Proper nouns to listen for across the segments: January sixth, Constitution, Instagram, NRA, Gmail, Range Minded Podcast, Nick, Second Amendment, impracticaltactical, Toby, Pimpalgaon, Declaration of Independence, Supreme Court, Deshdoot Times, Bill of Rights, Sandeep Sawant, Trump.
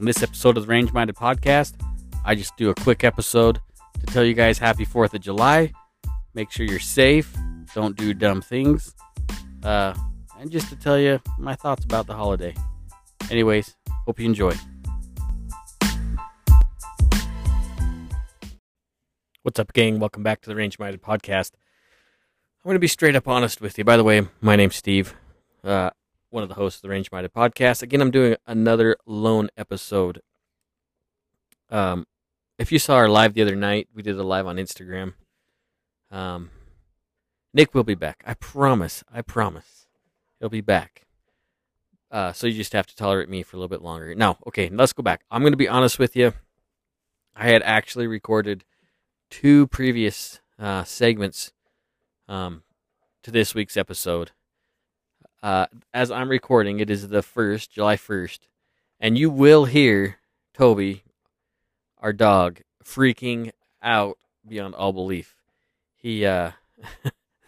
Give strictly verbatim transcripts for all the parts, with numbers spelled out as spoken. In this episode of the Range Minded Podcast, I just do a quick episode to tell you guys happy fourth of July. Make sure you're safe. Don't do dumb things. Uh, and just to tell you my thoughts about the holiday. Anyways, hope you enjoy. What's up, gang? Welcome back to the Range Minded Podcast. I'm going to be straight up honest with you. By the way, my name's Steve, uh, one of the hosts of the Range Minded Podcast. Again, I'm doing another lone episode. Um, if you saw our live the other night, we did a live on Instagram. Um, Nick will be back. I promise. I promise. He'll be back. Uh, so you just have to tolerate me for a little bit longer. No, okay, let's go back. I'm going to be honest with you. I had actually recorded two previous uh, segments um, to this week's episode. Uh, as I'm recording, it is the first, July first, and you will hear Toby, our dog, freaking out beyond all belief. He, uh,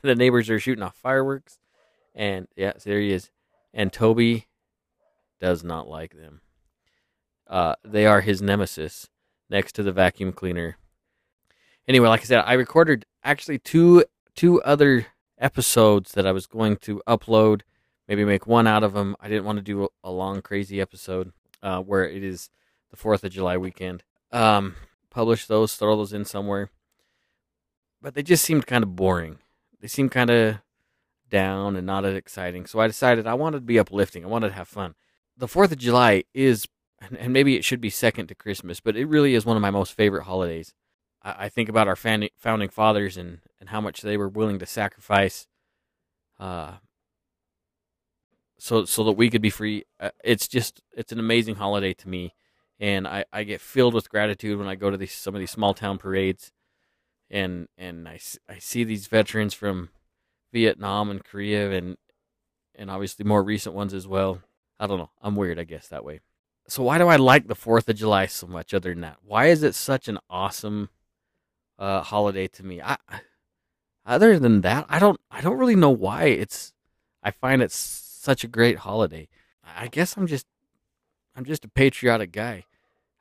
the neighbors are shooting off fireworks, and yeah, so there he is. And Toby does not like them. Uh, they are his nemesis next to the vacuum cleaner. Anyway, like I said, I recorded actually two two other episodes that I was going to upload, maybe make one out of them. I didn't want to do a long, crazy episode uh, where it is the fourth of July weekend. Um, publish those, throw those in somewhere. But they just seemed kind of boring. They seemed kind of down and not as exciting. So I decided I wanted to be uplifting. I wanted to have fun. The fourth of July is, and maybe it should be second to Christmas, but it really is one of my most favorite holidays. I think about our founding fathers and, and how much they were willing to sacrifice uh, so so that we could be free. Uh, it's just, it's an amazing holiday to me. And I, I get filled with gratitude when I go to these some of these small town parades. And and I, I see these veterans from Vietnam and Korea and and obviously more recent ones as well. I don't know. I'm weird, I guess, that way. So why do I like the fourth of July so much other than that? Why is it such an awesome Uh, holiday to me? I, other than that, I don't. I don't really know why it's. I find it such a great holiday. I guess I'm just. I'm just a patriotic guy.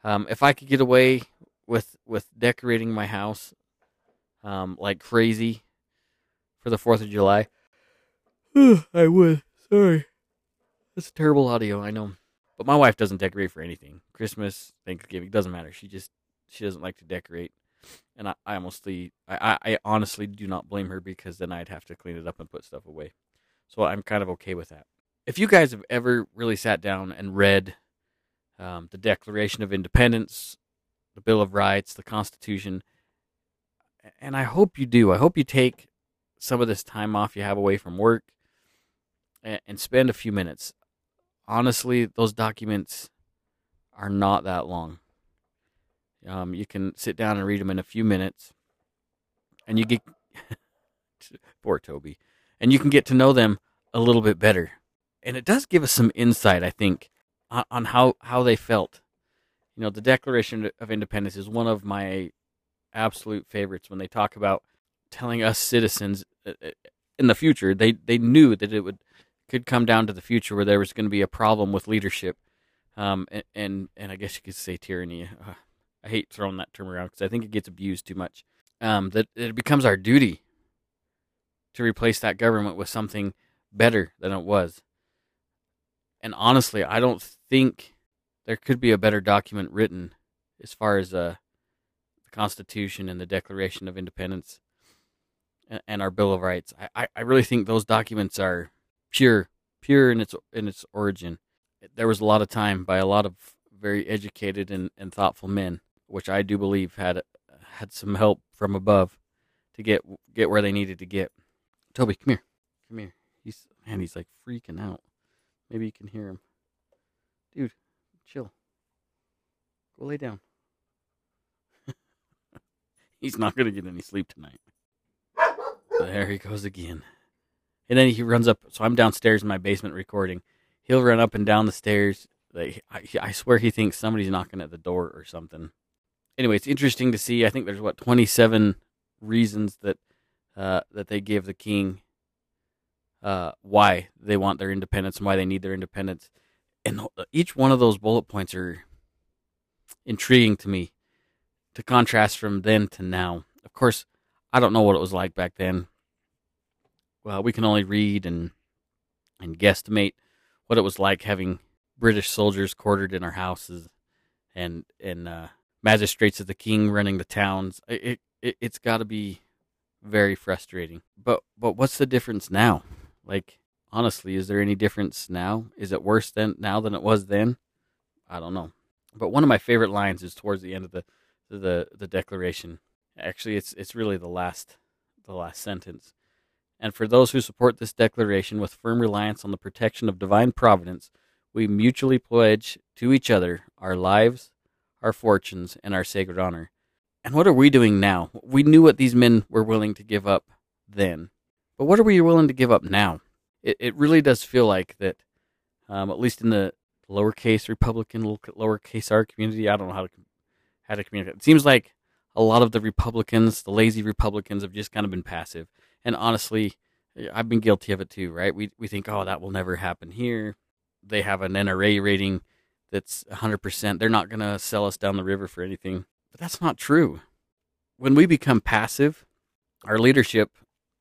Um, if I could get away with with decorating my house, um, like crazy, for the fourth of July, I would. Sorry, that's terrible audio. I know, but my wife doesn't decorate for anything. Christmas, Thanksgiving, doesn't matter. She just she doesn't like to decorate. And I, I honestly, I, I honestly do not blame her, because then I'd have to clean it up and put stuff away. So I'm kind of okay with that. If you guys have ever really sat down and read um, the Declaration of Independence, the Bill of Rights, the Constitution, and I hope you do. I hope you take some of this time off you have away from work and, and spend a few minutes. Honestly, those documents are not that long. Um, you can sit down and read them in a few minutes, and you get poor Toby, and you can get to know them a little bit better. And it does give us some insight, I think, on, on how, how they felt. You know, the Declaration of Independence is one of my absolute favorites. When they talk about telling us citizens in the future, they they knew that it would could come down to the future where there was going to be a problem with leadership, um, and, and and I guess you could say tyranny. Uh, I hate throwing that term around because I think it gets abused too much. Um, that it becomes our duty to replace that government with something better than it was. And honestly, I don't think there could be a better document written as far as uh, the Constitution and the Declaration of Independence and, and our Bill of Rights. I, I really think those documents are pure, pure in its in its origin. There was a lot of time by a lot of very educated and, and thoughtful men, which I do believe had had some help from above to get get where they needed to get. Toby, come here. Come here. He's man, he's like freaking out. Maybe you can hear him. Dude, chill. Go lay down. He's not going to get any sleep tonight. There he goes again. And then he runs up. So I'm downstairs in my basement recording. He'll run up and down the stairs. Like, I, I swear he thinks somebody's knocking at the door or something. Anyway, it's interesting to see. I think there's, what, twenty-seven reasons that uh, that they give the king uh, why they want their independence and why they need their independence. And each one of those bullet points are intriguing to me, to contrast from then to now. Of course, I don't know what it was like back then. Well, we can only read and and guesstimate what it was like having British soldiers quartered in our houses, and and uh, magistrates of the king running the towns. It, it it's got to be very frustrating. But but what's the difference now? Like, honestly, is there any difference now? Is it worse than now than it was then? I don't know. But one of my favorite lines is towards the end of the the the Declaration. Actually, it's it's really the last the last sentence. And for those who support this declaration with firm reliance on the protection of divine providence, we mutually pledge to each other our lives, our fortunes, and our sacred honor. And what are we doing now? We knew what these men were willing to give up then. But what are we willing to give up now? It it really does feel like that, um, at least in the lowercase Republican, lowercase R community, I don't know how to how to communicate. It seems like a lot of the Republicans, the lazy Republicans, have just kind of been passive. And honestly, I've been guilty of it too, right? We we think, oh, that will never happen here. They have an N R A rating that's one hundred percent. They're not going to sell us down the river for anything. But that's not true. When we become passive, our leadership,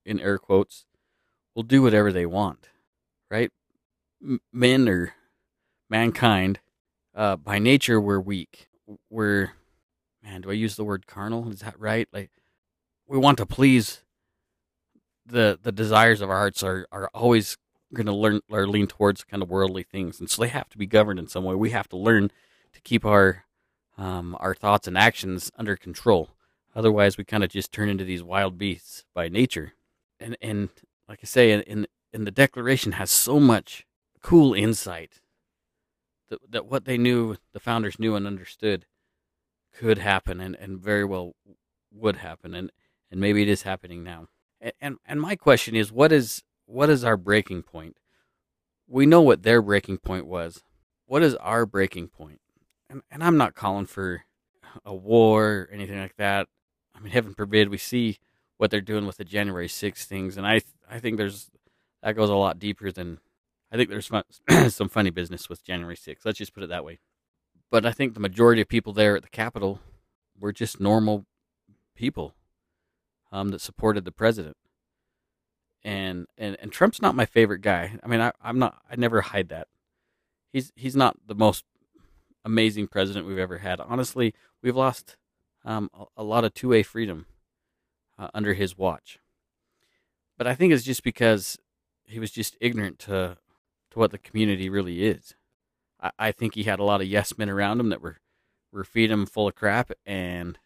in air quotes, will do whatever they want, right? Men or mankind, uh, by nature, we're weak. We're, man, do I use the word carnal? Is that right? Like, we want to please. The the desires of our hearts are, are always going to learn or lean towards kind of worldly things. And so they have to be governed in some way. We have to learn to keep our um, our thoughts and actions under control. Otherwise, we kind of just turn into these wild beasts by nature. And and like I say, in in the Declaration has so much cool insight that that what they knew, the founders knew and understood, could happen and, and very well would happen. And, and maybe it is happening now. And and my question is, what is what is our breaking point? We know what their breaking point was. What is our breaking point? And and I'm not calling for a war or anything like that. I mean, heaven forbid, we see what they're doing with the January sixth things. And I I think there's that goes a lot deeper than, I think there's fun, some funny business with January sixth. Let's just put it that way. But I think the majority of people there at the Capitol were just normal people. Um, that supported the president, and, and and Trump's not my favorite guy. I mean, I, I'm not. I never hide that. He's he's not the most amazing president we've ever had. Honestly, we've lost um, a, a lot of two-way freedom uh, under his watch. But I think it's just because he was just ignorant to to what the community really is. I, I think he had a lot of yes men around him that were were feeding him full of crap. And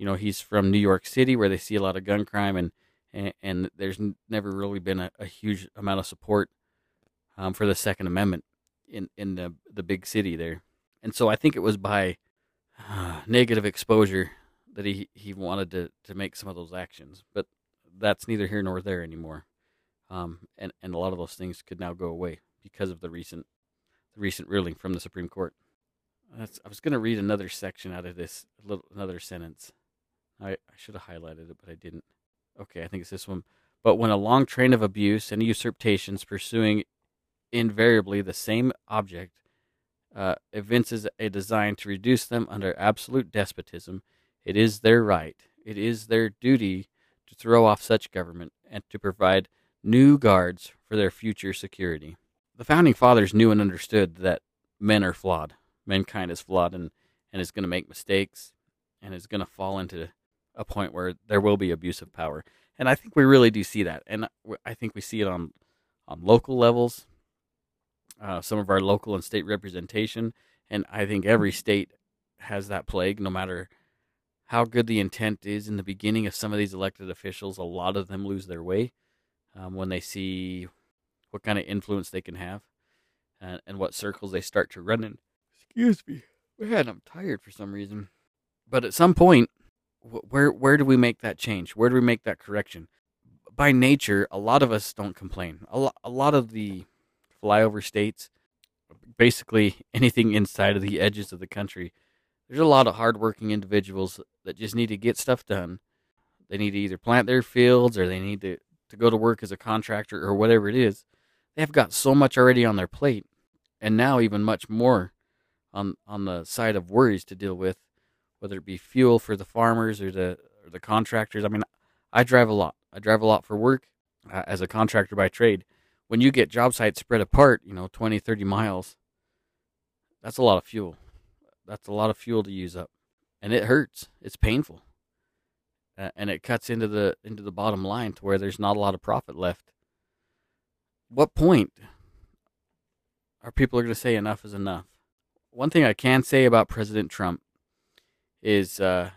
you know, he's from New York City, where they see a lot of gun crime, and and, and there's never really been a, a huge amount of support um, for the Second Amendment in, in the, the big city there. And so I think it was by uh, negative exposure that he, he wanted to, to make some of those actions. But that's neither here nor there anymore. Um, and, and a lot of those things could now go away because of the recent the recent ruling from the Supreme Court. That's, I was going to read another section out of this, a little, another sentence. I, I should have highlighted it, but I didn't. Okay, I think it's this one. But when a long train of abuse and usurpations pursuing invariably the same object uh, evinces a design to reduce them under absolute despotism, it is their right, it is their duty to throw off such government and to provide new guards for their future security. The Founding Fathers knew and understood that men are flawed. Mankind is flawed and, and is going to make mistakes and is going to fall into a point where there will be abuse of power. And I think we really do see that. And I think we see it on, on local levels, uh, some of our local and state representation. And I think every state has that plague, no matter how good the intent is in the beginning of some of these elected officials. A lot of them lose their way um, when they see what kind of influence they can have and, and what circles they start to run in. Excuse me. Man, I'm tired for some reason. But at some point, where where do we make that change? Where do we make that correction? By nature, a lot of us don't complain. A lot, a lot of the flyover states, basically anything inside of the edges of the country, there's a lot of hardworking individuals that just need to get stuff done. They need to either plant their fields or they need to, to go to work as a contractor or whatever it is. They've got so much already on their plate, and now even much more on on the side of worries to deal with, whether it be fuel for the farmers or the or the contractors. I mean, I drive a lot. I drive a lot for work uh, as a contractor by trade. When you get job sites spread apart, you know, twenty, thirty miles, that's a lot of fuel. That's a lot of fuel to use up. And it hurts. It's painful. Uh, and it cuts into the into the bottom line to where there's not a lot of profit left. What point are people going to say enough is enough? One thing I can say about President Trump is uh,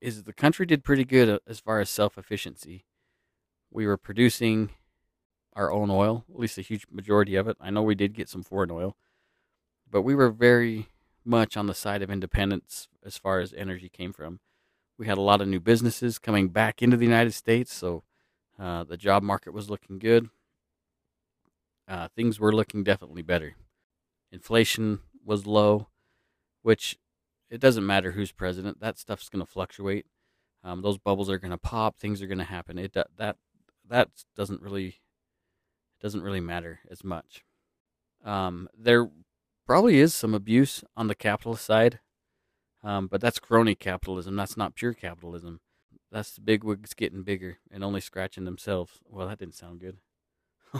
is the country did pretty good as far as self-efficiency. We were producing our own oil, at least a huge majority of it. I know we did get some foreign oil, but we were very much on the side of independence as far as energy came from. We had a lot of new businesses coming back into the United States, so uh, the job market was looking good. Uh, things were looking definitely better. Inflation was low, which it doesn't matter who's president. That stuff's going to fluctuate. Um, those bubbles are going to pop. Things are going to happen. It that that doesn't really doesn't really matter as much. Um, there probably is some abuse on the capitalist side, um, but that's crony capitalism. That's not pure capitalism. That's the bigwigs getting bigger and only scratching themselves. Well, that didn't sound good.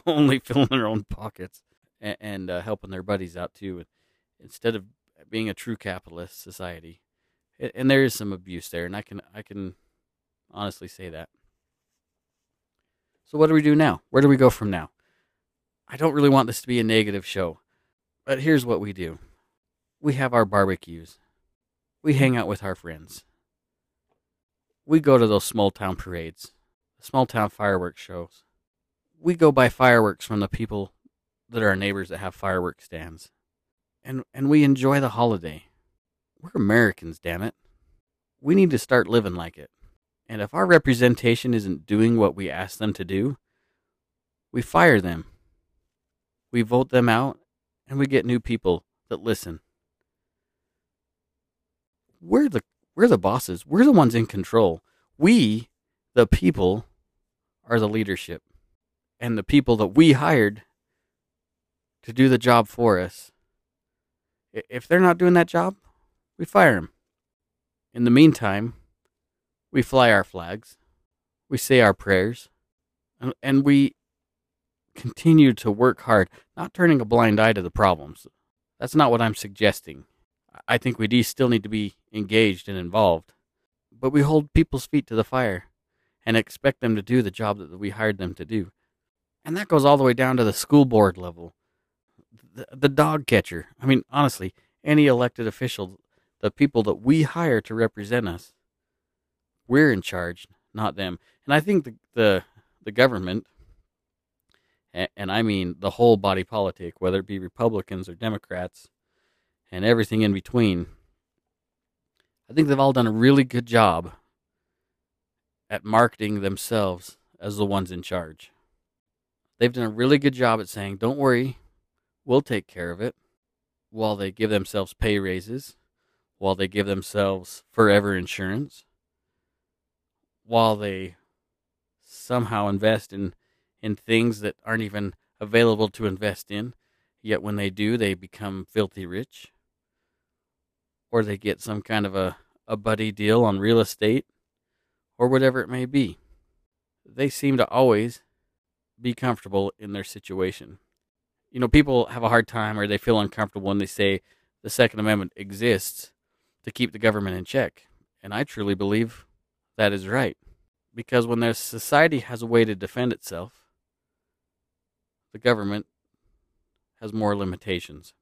Only filling their own pockets and, and uh, helping their buddies out too, instead of being a true capitalist society. It, and there is some abuse there, and I can I can honestly say that. So what do we do now? Where do we go from now? I don't really want this to be a negative show, but here's what we do. We have our barbecues. We hang out with our friends. We go to those small town parades, small town fireworks shows. We go buy fireworks from the people that are our neighbors that have firework stands. And and we enjoy the holiday. We're Americans, damn it. We need to start living like it. And if our representation isn't doing what we ask them to do, we fire them. We vote them out, and we get new people that listen. We're the we're the bosses. We're the ones in control. We, the people, are the leadership. And the people that we hired to do the job for us, if they're not doing that job, we fire them. In the meantime, we fly our flags, we say our prayers, and, and we continue to work hard, not turning a blind eye to the problems. That's not what I'm suggesting. I think we still need to be engaged and involved, but we hold people's feet to the fire and expect them to do the job that we hired them to do. And that goes all the way down to the school board level, the, the dog catcher. I mean, honestly, any elected official, the people that we hire to represent us, we're in charge, not them. And I think the the, the government, and, and I mean the whole body politic, whether it be Republicans or Democrats and everything in between, I think they've all done a really good job at marketing themselves as the ones in charge. They've done a really good job at saying, don't worry, we'll take care of it, while they give themselves pay raises, while they give themselves forever insurance, while they somehow invest in, in things that aren't even available to invest in, yet when they do, they become filthy rich, or they get some kind of a, a buddy deal on real estate, or whatever it may be. They seem to always be comfortable in their situation. You know, people have a hard time or they feel uncomfortable when they say the Second Amendment exists to keep the government in check. And I truly believe that is right. Because when their society has a way to defend itself, the government has more limitations.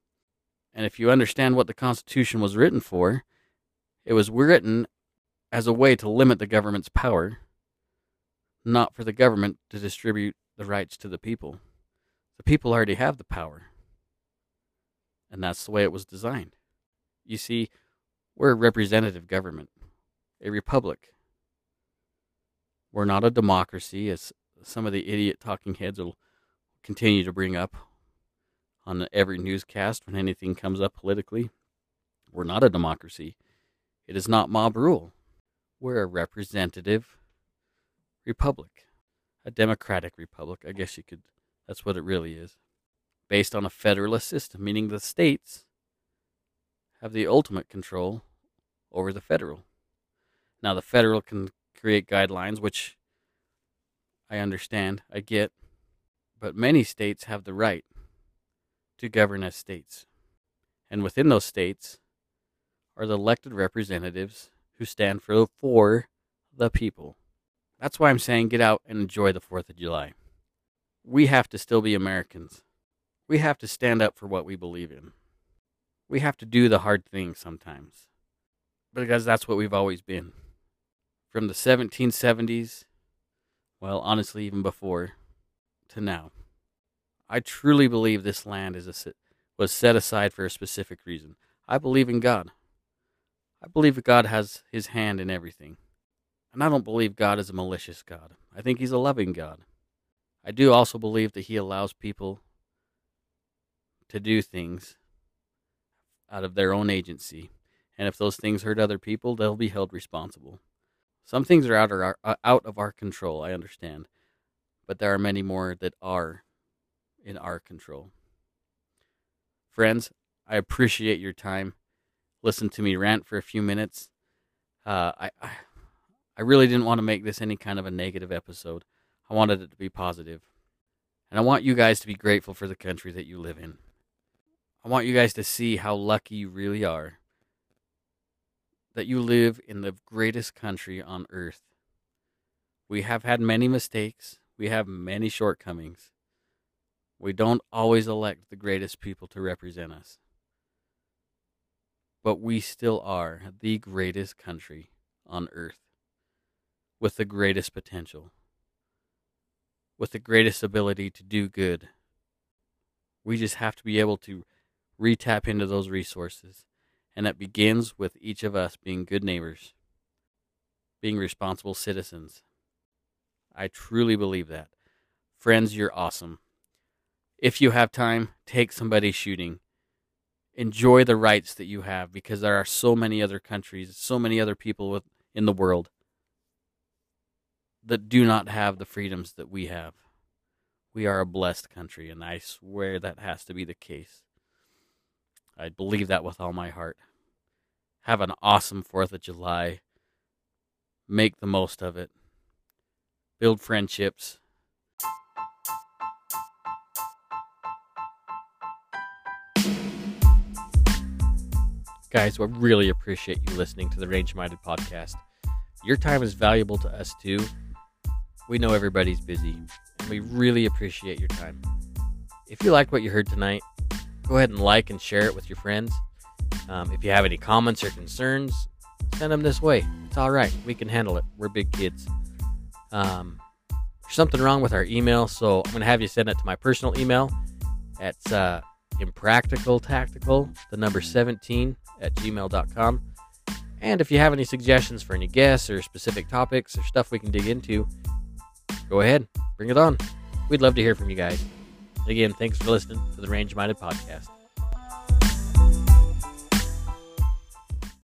And if you understand what the Constitution was written for, it was written as a way to limit the government's power, not for the government to distribute the rights to the people. The people already have the power. And that's the way it was designed. You see, we're a representative government, a republic. We're not a democracy, as some of the idiot talking heads will continue to bring up on every newscast when anything comes up politically. We're not a democracy. It is not mob rule. We're a representative republic. A democratic republic, I guess you could, that's what it really is. Based on a federalist system, meaning the states have the ultimate control over the federal. Now, the federal can create guidelines, which I understand, I get, but many states have the right to govern as states. And within those states are the elected representatives who stand for, for the people. That's why I'm saying get out and enjoy the fourth of July. We have to still be Americans. We have to stand up for what we believe in. We have to do the hard thing sometimes. Because that's what we've always been. From the seventeen seventies, well, honestly, even before, to now. I truly believe this land is a, was set aside for a specific reason. I believe in God. I believe that God has his hand in everything. And I don't believe God is a malicious God. I think he's a loving God. I do also believe that he allows people to do things out of their own agency. And if those things hurt other people, they'll be held responsible. Some things are out of our, out of our control, I understand. But there are many more that are in our control. Friends, I appreciate your time. Listen to me rant for a few minutes. Uh, I, I I really didn't want to make this any kind of a negative episode. I wanted it to be positive. And I want you guys to be grateful for the country that you live in. I want you guys to see how lucky you really are that you live in the greatest country on earth. We have had many mistakes. We have many shortcomings. We don't always elect the greatest people to represent us. But we still are the greatest country on earth, with the greatest potential, with the greatest ability to do good. We just have to be able to re-tap into those resources, and that begins with each of us being good neighbors, being responsible citizens. I truly believe that. Friends, you're awesome. If you have time, take somebody shooting. Enjoy the rights that you have, because there are so many other countries, so many other people with, in the world that do not have the freedoms that we have. We are a blessed country, and I swear that has to be the case. I believe that with all my heart. Have an awesome fourth of July. Make the most of it. Build friendships. Guys, we really appreciate you listening to the Range Minded Podcast. Your time is valuable to us too. We know everybody's busy, and we really appreciate your time. If you like what you heard tonight, go ahead and like and share it with your friends. Um, if you have any comments or concerns, send them this way. It's all right. We can handle it. We're big kids. Um, there's something wrong with our email, so I'm going to have you send it to my personal email. It's uh, impracticaltactical, the number seventeen. At gmail dot com. And if you have any suggestions for any guests or specific topics or stuff we can dig into, go ahead, bring it on. We'd love to hear from you guys. Again, thanks for listening to the Range Minded Podcast.